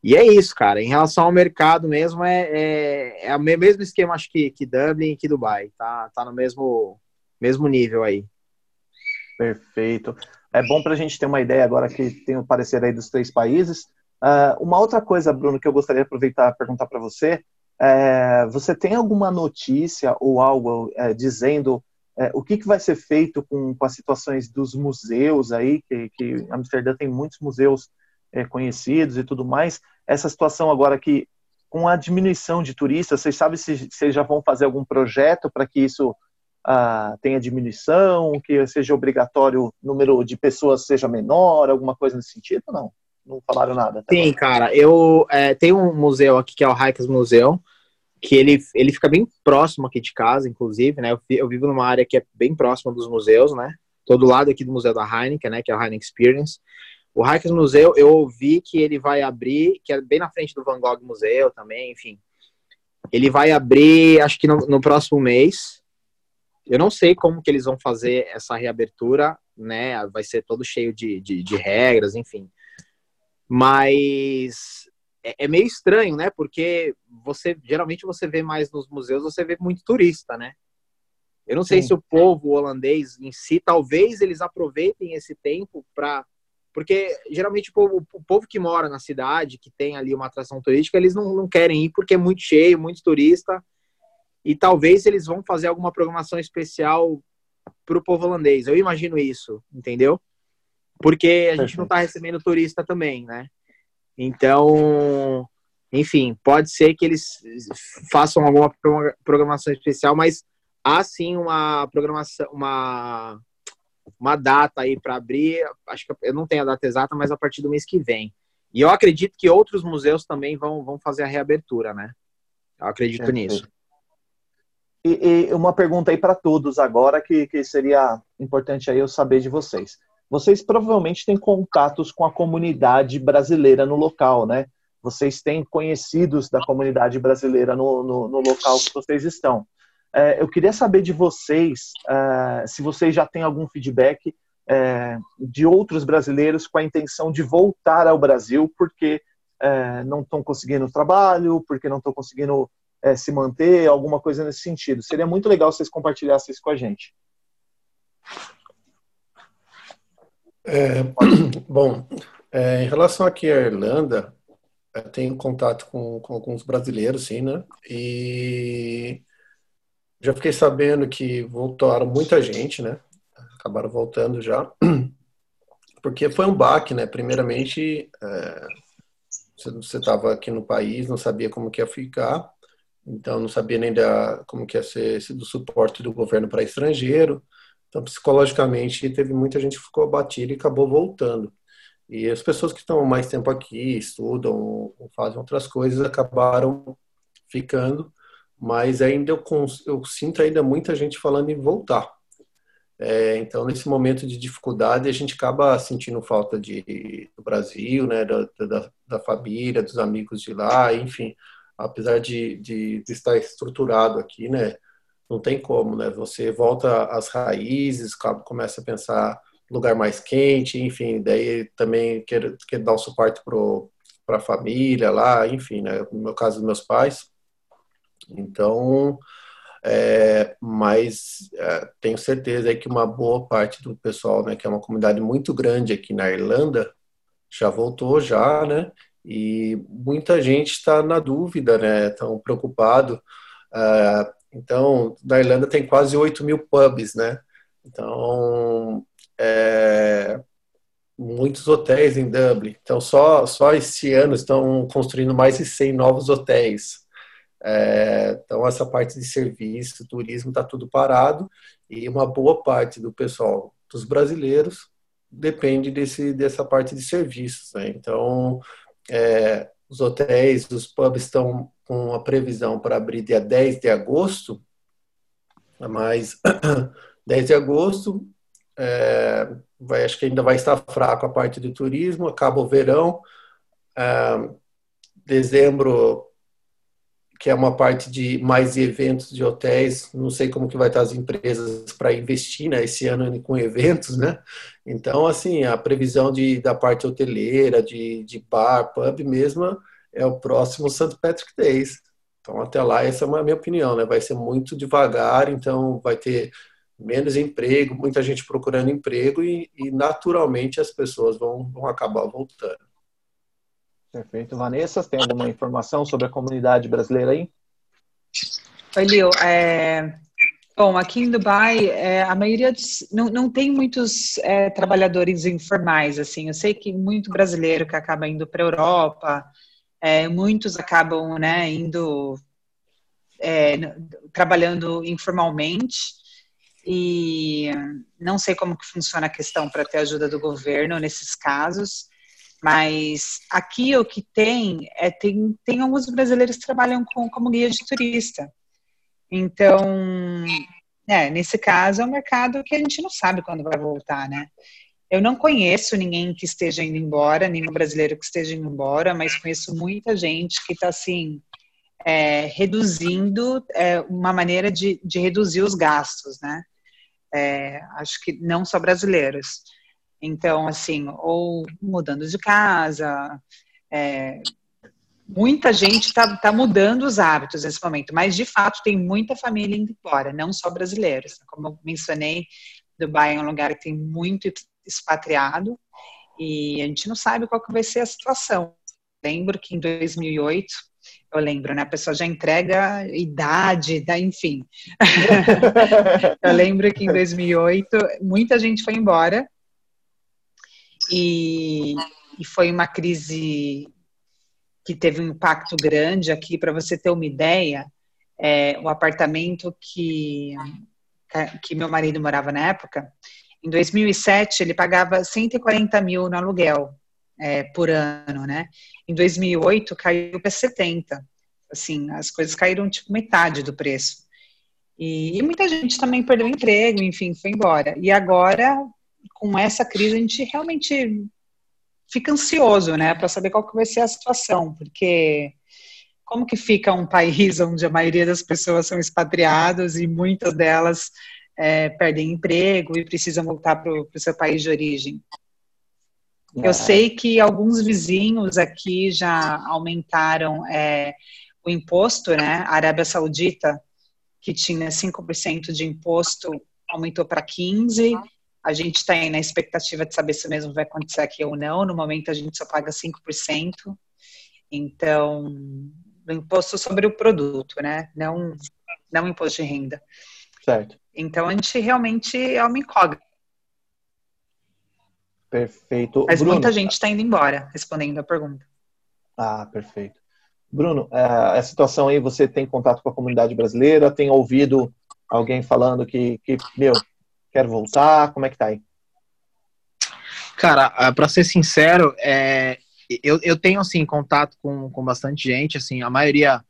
E é isso, cara. Em relação ao mercado mesmo, é, é, é o mesmo esquema, acho que, que Dublin e que Dubai. Tá, tá no mesmo, mesmo nível aí. Perfeito. É bom pra gente ter uma ideia agora que tem o parecer aí dos três países. Uh, uma outra coisa, Bruno, que eu gostaria de aproveitar e perguntar pra você. É, você tem alguma notícia ou algo é, dizendo é, o que, que vai ser feito com, com as situações dos museus aí? Que, que Amsterdã tem muitos museus é, conhecidos e tudo mais. Essa situação agora que, com a diminuição de turistas, vocês sabem se vocês já vão fazer algum projeto para que isso ah, tenha diminuição, que seja obrigatório o número de pessoas seja menor, alguma coisa nesse sentido? Não, não falaram nada. Sim, agora. Cara, eu é, tenho um museu aqui que é o Heineken Museu, que ele, ele fica bem próximo aqui de casa, inclusive, né? Eu, eu vivo numa área que é bem próxima dos museus, né? Todo lado aqui do Museu da Heineken, né? Que é o Heineken Experience. O Heineken Museu, eu ouvi que ele vai abrir, que é bem na frente do Van Gogh Museu também, enfim. Ele vai abrir, acho que no, no próximo mês. Eu não sei como que eles vão fazer essa reabertura, né? Vai ser todo cheio de, de, de regras, enfim. Mas é, é meio estranho, né? Porque você, geralmente você vê mais nos museus, você vê muito turista, né? Eu não sei Sim. se o povo holandês em si, talvez eles aproveitem esse tempo para... Porque, geralmente, o povo, o povo que mora na cidade, que tem ali uma atração turística, eles não, não querem ir porque é muito cheio, muito turista. E talvez eles vão fazer alguma programação especial para o povo holandês. Eu imagino isso, entendeu? Porque a gente não está recebendo turista também, né? Então, enfim, pode ser que eles façam alguma programação especial, mas... Há sim uma programação, uma, uma data aí para abrir. Acho que eu não tenho a data exata, mas a partir do mês que vem. E eu acredito que outros museus também vão, vão fazer a reabertura, né? Eu acredito é, nisso. E, e uma pergunta aí para todos agora, que, que seria importante aí eu saber de vocês. Vocês provavelmente têm contatos com a comunidade brasileira no local, né? Vocês têm conhecidos da comunidade brasileira no, no, no local que vocês estão. Eu queria saber de vocês, se vocês já têm algum feedback de outros brasileiros com a intenção de voltar ao Brasil porque não estão conseguindo trabalho, porque não estão conseguindo se manter, alguma coisa nesse sentido. Seria muito legal se vocês compartilhassem isso com a gente. É, bom, é, em relação aqui à Irlanda, eu tenho contato com, com alguns brasileiros, sim, né? E... Já fiquei sabendo que voltaram muita gente, né? Acabaram voltando já. Porque foi um baque, né? Primeiramente, é, você estava aqui no país, não sabia como que ia ficar. Então, não sabia nem da, como que ia ser esse, do suporte do governo para estrangeiro. Então, psicologicamente, teve muita gente que ficou abatida e acabou voltando. E as pessoas que estão mais tempo aqui, estudam, fazem outras coisas, acabaram ficando. Mas ainda eu, eu sinto ainda muita gente falando em voltar. É, então, nesse momento de dificuldade, a gente acaba sentindo falta de, do Brasil, né, da, da, da família, dos amigos de lá, enfim. Apesar de, de, de estar estruturado aqui, né, não tem como, né? Você volta às raízes, começa a pensar lugar mais quente, enfim. Daí também quer, quer dar o suporte para a família lá, enfim, né? No meu caso, dos meus pais. Então, é, mas é, tenho certeza aí que uma boa parte do pessoal, né, que é uma comunidade muito grande aqui na Irlanda, já voltou já, né? E muita gente está na dúvida, né? Tão preocupado. Ah, então, na Irlanda tem quase oito mil pubs, né? Então, é, muitos hotéis em Dublin. Então, só, só esse ano estão construindo mais de cem novos hotéis. É, então essa parte de serviço, turismo, está tudo parado e uma boa parte do pessoal, dos brasileiros, depende desse, dessa parte de serviços, né? Então é, os hotéis, os pubs estão com a previsão para abrir dia dez de agosto, mas dez de agosto é, vai, acho que ainda vai estar fraco a parte do turismo, acaba o verão, é, dezembro, que é uma parte de mais eventos de hotéis, não sei como que vai estar as empresas para investir, né, esse ano com eventos, né? Então, assim, a previsão de, da parte hoteleira, de, de bar, pub mesmo, é o próximo Saint Patrick Days. Então, até lá, essa é a minha opinião, né? Vai ser muito devagar, então vai ter menos emprego, muita gente procurando emprego e, e naturalmente, as pessoas vão, vão acabar voltando. Perfeito. Vanessa, tem alguma informação sobre a comunidade brasileira aí? Oi, Leo. É... Bom, aqui em Dubai, é, a maioria dos... não, não tem muitos é, trabalhadores informais, assim. Eu sei que muito brasileiro que acaba indo para a Europa, é, muitos acabam, né, indo... É, trabalhando informalmente. E não sei como que funciona a questão para ter ajuda do governo nesses casos. Mas aqui o que tem, é tem, tem alguns brasileiros que trabalham com, como guia de turista. Então, é, nesse caso, é um mercado que a gente não sabe quando vai voltar, né? Eu não conheço ninguém que esteja indo embora, nenhum brasileiro que esteja indo embora, mas conheço muita gente que está, assim, é, reduzindo, é, uma maneira de, de reduzir os gastos, né? É, acho que não só brasileiros. Então, assim, ou mudando de casa, é, muita gente está tá mudando os hábitos nesse momento, mas de fato tem muita família indo embora, não só brasileiros. Como eu mencionei, Dubai é um lugar que tem muito expatriado e a gente não sabe qual que vai ser a situação. Lembro que em dois mil e oito, eu lembro, né, a pessoa já entrega a idade, da, enfim. Eu lembro que em dois mil e oito, muita gente foi embora e, e foi uma crise que teve um impacto grande aqui. Para você ter uma ideia, é, o apartamento que, que meu marido morava na época, em dois mil e sete ele pagava cento e quarenta mil no aluguel, é, por ano, né? Em dois mil e oito caiu para setenta, assim, as coisas caíram tipo metade do preço. E, e muita gente também perdeu o emprego, enfim, foi embora. E agora, com essa crise, a gente realmente fica ansioso, né, para saber qual que vai ser a situação, porque como que fica um país onde a maioria das pessoas são expatriadas e muitas delas, é, perdem emprego e precisam voltar para o seu país de origem? É. Eu sei que alguns vizinhos aqui já aumentaram, é, o imposto, né? A Arábia Saudita, que tinha cinco por cento de imposto, aumentou para quinze por cento. A gente está aí na expectativa de saber se mesmo vai acontecer aqui ou não. No momento, a gente só paga cinco por cento. Então, o imposto sobre o produto, né? Não, não imposto de renda. Certo. Então, a gente realmente é uma incógnita. Perfeito. Mas Bruno, muita gente está indo embora, respondendo a pergunta. Ah, perfeito. Bruno, a situação aí, você tem contato com a comunidade brasileira? Tem ouvido alguém falando que, que meu... quer voltar? Como é que tá aí? Cara, pra ser sincero, é, eu, eu tenho, assim, contato com, com bastante gente, assim, a maioria...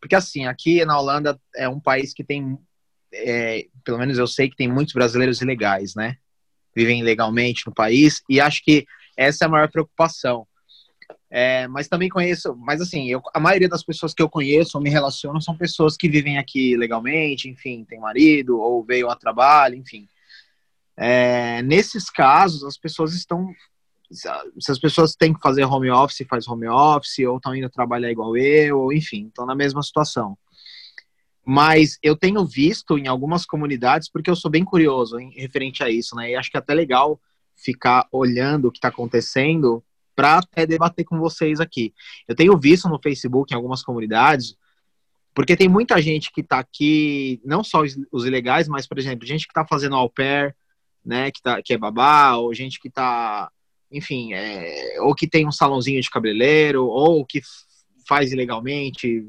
Porque, assim, aqui na Holanda é um país que tem... É, pelo menos eu sei que tem muitos brasileiros ilegais, né? Vivem ilegalmente no país, e acho que essa é a maior preocupação. É, mas também conheço... Mas, assim, eu, a maioria das pessoas que eu conheço ou me relaciono são pessoas que vivem aqui ilegalmente, enfim, tem marido ou veio a trabalho, enfim... É, nesses casos, as pessoas estão... Se as pessoas têm que fazer home office, faz home office, ou estão indo trabalhar igual eu, ou enfim, estão na mesma situação. Mas eu tenho visto em algumas comunidades, porque eu sou bem curioso em referente a isso, né? E acho que é até legal ficar olhando o que está acontecendo para até debater com vocês aqui. Eu tenho visto no Facebook, em algumas comunidades, porque tem muita gente que está aqui, não só os, os ilegais, mas, por exemplo, gente que está fazendo au pair, né, que, tá, que é babá, ou gente que tá, enfim, é, ou que tem um salãozinho de cabeleireiro, ou que faz ilegalmente,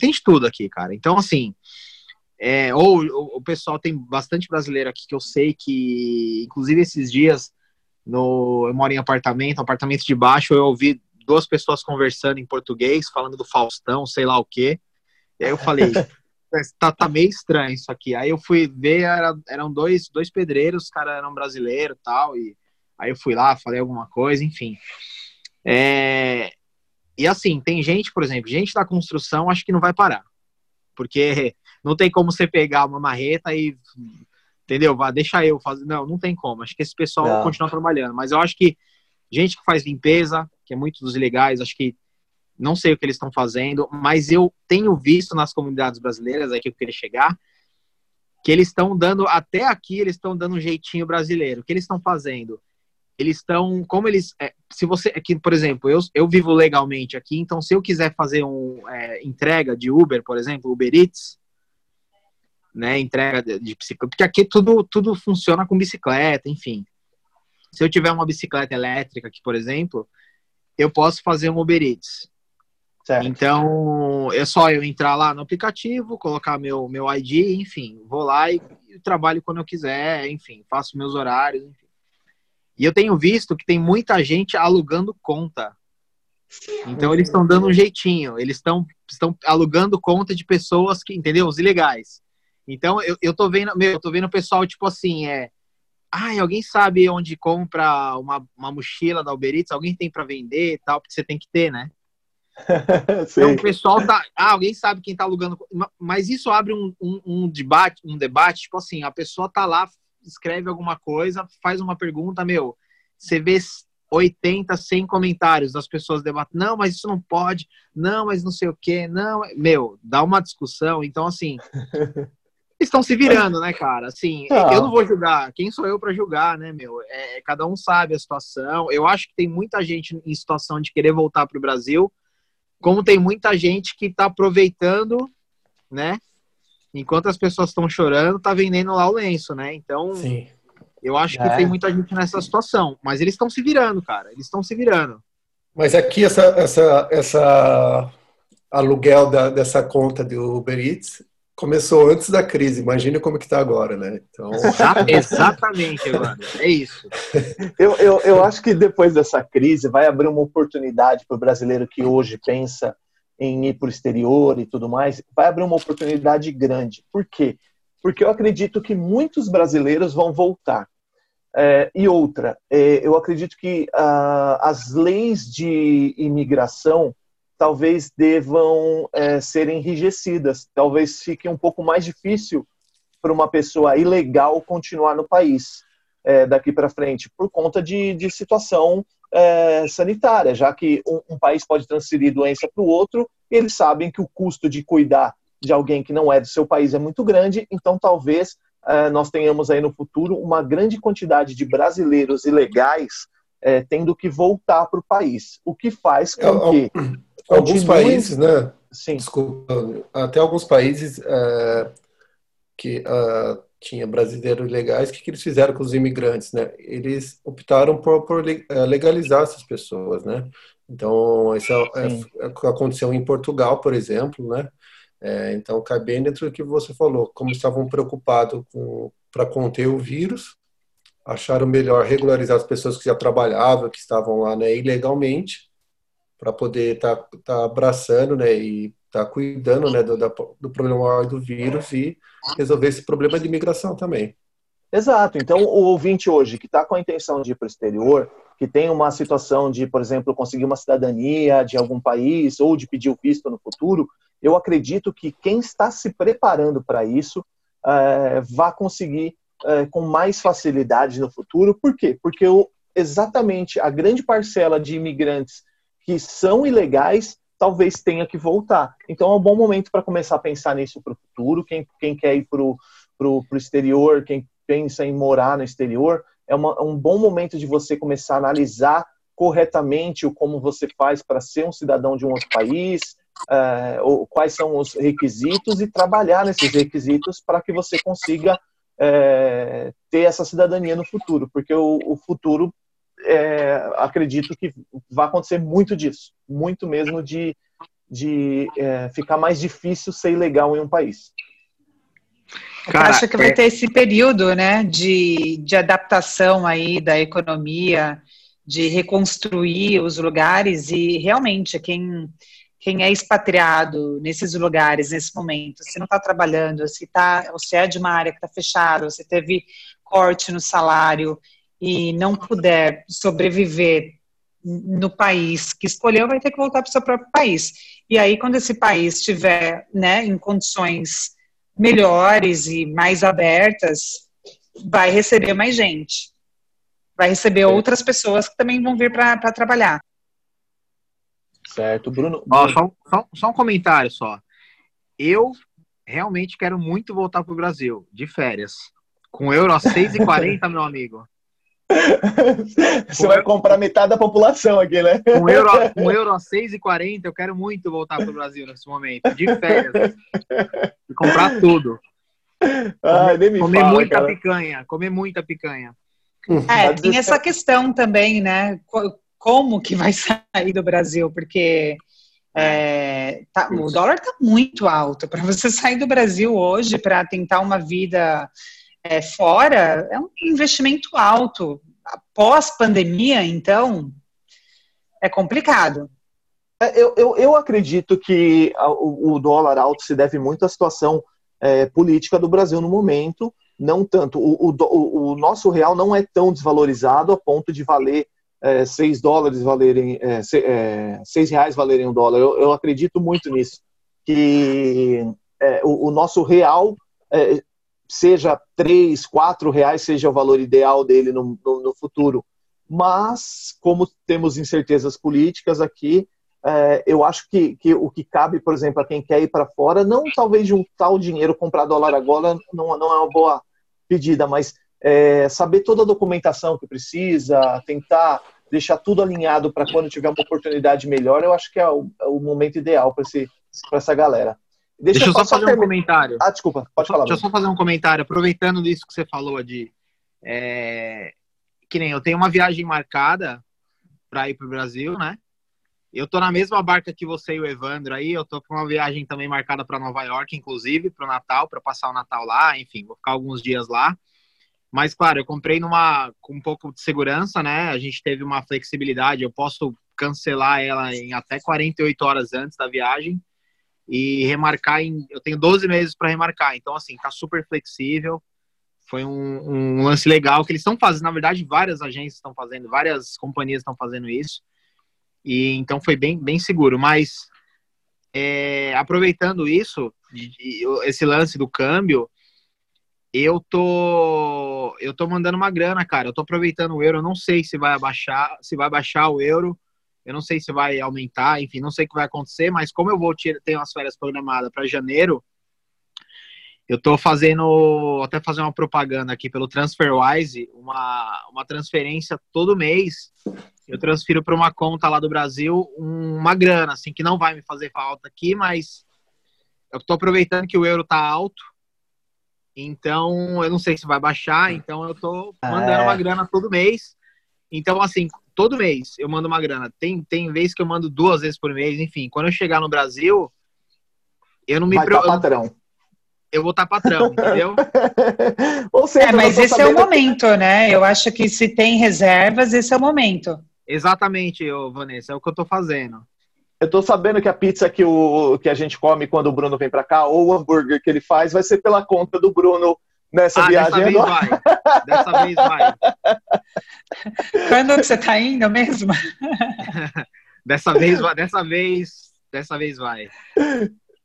tem de tudo aqui, cara. Então, assim, é, ou o pessoal tem bastante brasileiro aqui, que eu sei que, inclusive esses dias, no, eu moro em apartamento, apartamento de baixo, eu ouvi duas pessoas conversando em português, falando do Faustão, sei lá o quê, e aí eu falei... Tá, tá meio estranho isso aqui. Aí eu fui ver, era, eram dois, dois pedreiros, os caras eram brasileiros e tal. E aí eu fui lá, falei alguma coisa, enfim. É, e assim, tem gente, por exemplo, gente da construção, acho que não vai parar. Porque não tem como você pegar uma marreta e... Entendeu? Vá, deixa eu fazer. Não, não tem como. Acho que esse pessoal não. Continua trabalhando. Mas eu acho que gente que faz limpeza, que é muito dos ilegais, acho que... Não sei o que eles estão fazendo, mas eu tenho visto nas comunidades brasileiras, aí que eu queria chegar, que eles estão dando, até aqui, eles estão dando um jeitinho brasileiro. O que eles estão fazendo? Eles estão, como eles, é, se você, aqui, por exemplo, eu, eu vivo legalmente aqui, então se eu quiser fazer uma é, entrega de Uber, por exemplo, Uber Eats, né, entrega de, de bicicleta, porque aqui tudo, tudo funciona com bicicleta, enfim. Se eu tiver uma bicicleta elétrica aqui, por exemplo, eu posso fazer um Uber Eats. Certo. Então, é só eu entrar lá no aplicativo, colocar meu, meu I D, enfim, vou lá e, e trabalho quando eu quiser, enfim, faço meus horários, enfim. E eu tenho visto que tem muita gente alugando conta. Então, eles estão dando um jeitinho, eles estão alugando conta de pessoas que, entendeu? Os ilegais. Então, eu, eu tô vendo, meu, eu tô vendo o pessoal, tipo assim, é, ai, alguém sabe onde compra uma, uma mochila da Uber Eats? Alguém tem para vender e tal, porque você tem que ter, né? Então o pessoal tá, ah, alguém sabe quem tá alugando, mas isso abre um, um, um debate, um debate, tipo assim, a pessoa tá lá, escreve alguma coisa, faz uma pergunta, meu, você vê oitenta, cem comentários das pessoas debatendo, não, mas isso não pode, não, mas não sei o que, não, meu, dá uma discussão, então assim, estão se virando, né, cara, assim, ah. eu não vou julgar, quem sou eu pra julgar, né, meu, é, cada um sabe a situação, eu acho que tem muita gente em situação de querer voltar pro Brasil, como tem muita gente que tá aproveitando, né? Enquanto as pessoas estão chorando, tá vendendo lá o lenço, né? Então, sim. eu acho é. que tem muita gente nessa situação. Mas eles estão se virando, cara. Eles estão se virando. Mas aqui, essa, essa, essa aluguel da, dessa conta do Uber Eats começou antes da crise. Imagina como que tá agora, né? Então... Exatamente, Evandro. É isso. Eu, eu, eu acho que depois dessa crise vai abrir uma oportunidade para o brasileiro que hoje pensa em ir para o exterior e tudo mais. Vai abrir uma oportunidade grande. Por quê? Porque eu acredito que muitos brasileiros vão voltar. É, e outra, é, eu acredito que ah, as leis de imigração talvez devam é, ser enrijecidas, talvez fique um pouco mais difícil para uma pessoa ilegal continuar no país é, daqui para frente, por conta de, de situação é, sanitária, já que um, um país pode transferir doença para o outro, e eles sabem que o custo de cuidar de alguém que não é do seu país é muito grande, então talvez é, nós tenhamos aí no futuro uma grande quantidade de brasileiros ilegais é, tendo que voltar para o país, o que faz com que... Alguns países, né? Sim. Desculpa, até alguns países uh, que uh, tinha brasileiros ilegais, o que, que eles fizeram com os imigrantes, né? Eles optaram por, por legalizar essas pessoas, né? Então, isso é, é, aconteceu em Portugal, por exemplo, né? É, então, cai bem dentro do que você falou. Como estavam preocupados para conter o vírus, acharam melhor regularizar as pessoas que já trabalhavam, que estavam lá, né, ilegalmente, para poder estar tá, tá abraçando, né, e estar tá cuidando, né, do, da, do problema do vírus e resolver esse problema de imigração também. Exato. Então, o ouvinte hoje que está com a intenção de ir para o exterior, que tem uma situação de, por exemplo, conseguir uma cidadania de algum país ou de pedir o visto no futuro, eu acredito que quem está se preparando para isso é, vai conseguir é, com mais facilidade no futuro. Por quê? Porque eu, exatamente a grande parcela de imigrantes que são ilegais, talvez tenha que voltar. Então é um bom momento para começar a pensar nisso para o futuro. Quem, quem quer ir para o exterior, quem pensa em morar no exterior, é, uma, é um bom momento de você começar a analisar corretamente o como você faz para ser um cidadão de um outro país, é, ou quais são os requisitos, e trabalhar nesses requisitos para que você consiga é, ter essa cidadania no futuro, porque o, o futuro... É, acredito que vai acontecer muito disso, muito mesmo de, de é, ficar mais difícil ser ilegal em um país. Cara, acho que vai ter esse período, né, de, de adaptação aí da economia, de reconstruir os lugares, e realmente quem, quem é expatriado nesses lugares, nesse momento, se não está trabalhando, se, tá, se é de uma área que está fechada, se teve corte no salário e não puder sobreviver no país que escolheu, vai ter que voltar para o seu próprio país. E aí, quando esse país estiver, né, em condições melhores e mais abertas, vai receber mais gente. Vai receber outras pessoas que também vão vir para trabalhar. Certo, Bruno. Ó, só, só, só um comentário só. Eu realmente quero muito voltar para o Brasil, de férias. Com euro a seis e quarenta, meu amigo. Você vai comprar metade da população aqui, né? Um euro, um euro a seis e quarenta, eu quero muito voltar pro Brasil nesse momento, de férias. E comprar tudo. Ah, comer, nem me comer fala, muita cara. picanha, comer muita picanha. É, tem essa questão também, né? Como que vai sair do Brasil? Porque é, tá, o dólar tá muito alto. Para você sair do Brasil hoje para tentar uma vida... É, fora, é um investimento alto. Após pandemia, então, é complicado. Eu, eu, eu acredito que o dólar alto se deve muito à situação é, política do Brasil no momento, não tanto. O, o, o nosso real não é tão desvalorizado a ponto de valer é, seis dólares valerem, é, se, é, seis reais valerem um dólar. Eu, eu acredito muito nisso. Que é, o, o nosso real, é, seja três, quatro reais, seja o valor ideal dele no, no, no futuro. Mas, como temos incertezas políticas aqui, é, eu acho que, que o que cabe, por exemplo, a quem quer ir para fora, não talvez juntar o dinheiro, comprar dólar agora, não, não é uma boa pedida, mas é, saber toda a documentação que precisa, tentar deixar tudo alinhado para quando tiver uma oportunidade melhor, eu acho que é o, é o momento ideal para essa galera. Deixa, Deixa eu só fazer term... um comentário. Ah, desculpa, pode falar. Deixa eu só fazer um comentário, aproveitando disso que você falou, Adi. É... Que nem eu tenho uma viagem marcada para ir pro Brasil, né? Eu tô na mesma barca que você e o Evandro aí. Eu tô com uma viagem também marcada para Nova York, inclusive, pro Natal, para passar o Natal lá. Enfim, vou ficar alguns dias lá. Mas, claro, eu comprei numa, com um pouco de segurança, né? A gente teve uma flexibilidade. Eu posso cancelar ela em até quarenta e oito horas antes da viagem e remarcar em... Eu tenho doze meses para remarcar. Então, assim, tá super flexível. Foi um, um lance legal que eles estão fazendo. Na verdade, várias agências estão fazendo, várias companhias estão fazendo isso. E então foi bem, bem seguro. Mas é, aproveitando isso, esse lance do câmbio, eu tô, eu tô mandando uma grana, cara. Eu tô aproveitando o euro. Eu não sei se vai abaixar, se vai baixar o euro. Eu não sei se vai aumentar. Enfim, não sei o que vai acontecer. Mas como eu vou ter, tenho as férias programadas para janeiro, eu tô fazendo, até fazer uma propaganda aqui pelo TransferWise, uma, uma transferência todo mês. Eu transfiro para uma conta lá do Brasil uma grana, assim, que não vai me fazer falta aqui, mas eu tô aproveitando que o euro tá alto, então eu não sei se vai baixar, então eu tô mandando é... uma grana todo mês. Então, assim, todo mês eu mando uma grana. Tem, tem vez que eu mando duas vezes por mês, enfim. Quando eu chegar no Brasil, eu não me... Vai pro... tá patrão. Eu vou estar patrão, entendeu? Ou seja, é, mas esse é o momento, que... né? Eu acho que se tem reservas, esse é o momento. Exatamente, eu, Vanessa, é o que eu tô fazendo. Eu tô sabendo que a pizza que, o, que a gente come quando o Bruno vem pra cá, ou o hambúrguer que ele faz, vai ser pela conta do Bruno nessa ah, viagem. Dessa vez vai. Dessa vez vai. Quando que você tá indo mesmo? dessa vez vai, dessa vez, dessa vez vai.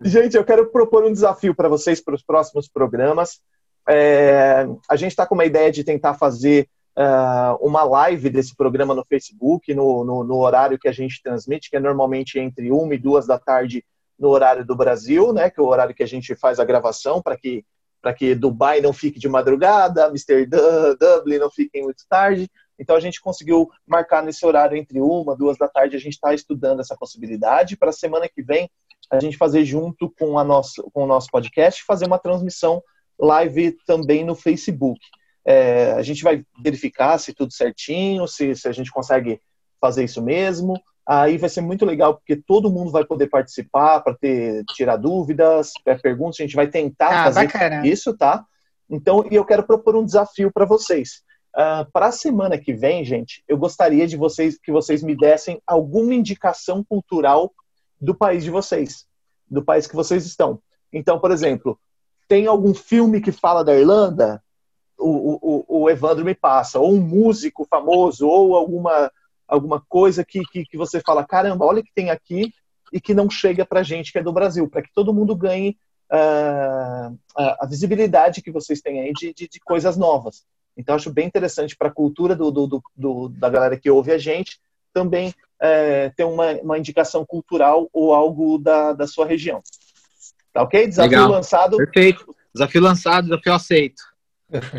Gente, eu quero propor um desafio para vocês para os próximos programas. É, a gente está com uma ideia de tentar fazer uh, uma live desse programa no Facebook, no, no, no horário que a gente transmite, que é normalmente entre uma e duas da tarde no horário do Brasil, né? Que é o horário que a gente faz a gravação, para que, para que Dubai não fique de madrugada, Amsterdã, Dublin não fiquem muito tarde. Então a gente conseguiu marcar nesse horário entre uma, duas da tarde. A gente está estudando essa possibilidade para a semana que vem. A gente fazer junto com, a nosso, com o nosso podcast, fazer uma transmissão live também no Facebook. É, a gente vai verificar se tudo certinho, se, se a gente consegue fazer isso mesmo. Aí vai ser muito legal, porque todo mundo vai poder participar, para ter, tirar dúvidas, perguntas. A gente vai tentar ah, fazer bacana. Isso, tá? Então, e eu quero propor um desafio para vocês. Uh, para a semana que vem, gente, eu gostaria de vocês que vocês me dessem alguma indicação cultural do país de vocês, do país que vocês estão. Então, por exemplo, tem algum filme que fala da Irlanda? O, o, o Evandro me passa. Ou um músico famoso, ou alguma, alguma coisa que, que, que você fala, caramba, olha o que tem aqui e que não chega pra gente, que é do Brasil, para que todo mundo ganhe uh, a, a visibilidade que vocês têm aí de, de, de coisas novas. Então, acho bem interessante para a cultura do, do, do, do, da galera que ouve a gente também é, ter uma, uma indicação cultural ou algo da, da sua região. Tá ok? Desafio Legal. Lançado. Perfeito. Desafio lançado, desafio aceito.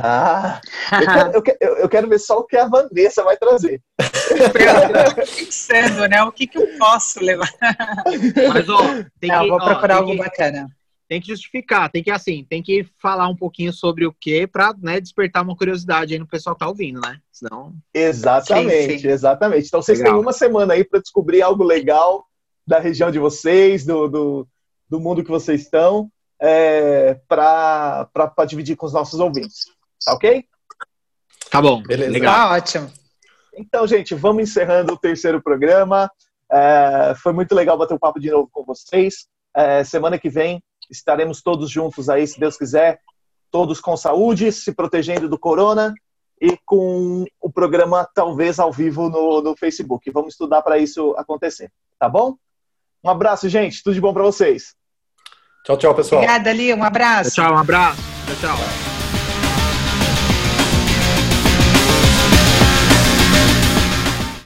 Ah, eu, quero, eu, quero, eu quero ver só o que a Vanessa vai trazer. Eu tô pensando, né? O que, que eu posso levar? Mas, ó, tem Não, que, vou ó, procurar algo bacana. Tem que justificar, tem que assim, tem que falar um pouquinho sobre o que para né, despertar uma curiosidade aí no pessoal que tá ouvindo, né? Senão... Exatamente, sim, sim. exatamente. Então vocês legal. Têm uma semana aí para descobrir algo legal da região de vocês, do, do, do mundo que vocês estão, é, para para dividir com os nossos ouvintes, tá ok? Tá bom, beleza. Legal. Tá ótimo. Então, gente, vamos encerrando o terceiro programa. É, foi muito legal bater um papo de novo com vocês. É, semana que vem estaremos todos juntos aí, se Deus quiser, todos com saúde, se protegendo do corona e com o programa talvez ao vivo no, no Facebook. Vamos estudar para isso acontecer, tá bom? Um abraço, gente. Tudo de bom para vocês. Tchau, tchau, pessoal. Obrigada, Li. Um abraço. Tchau, um abraço. Tchau, tchau.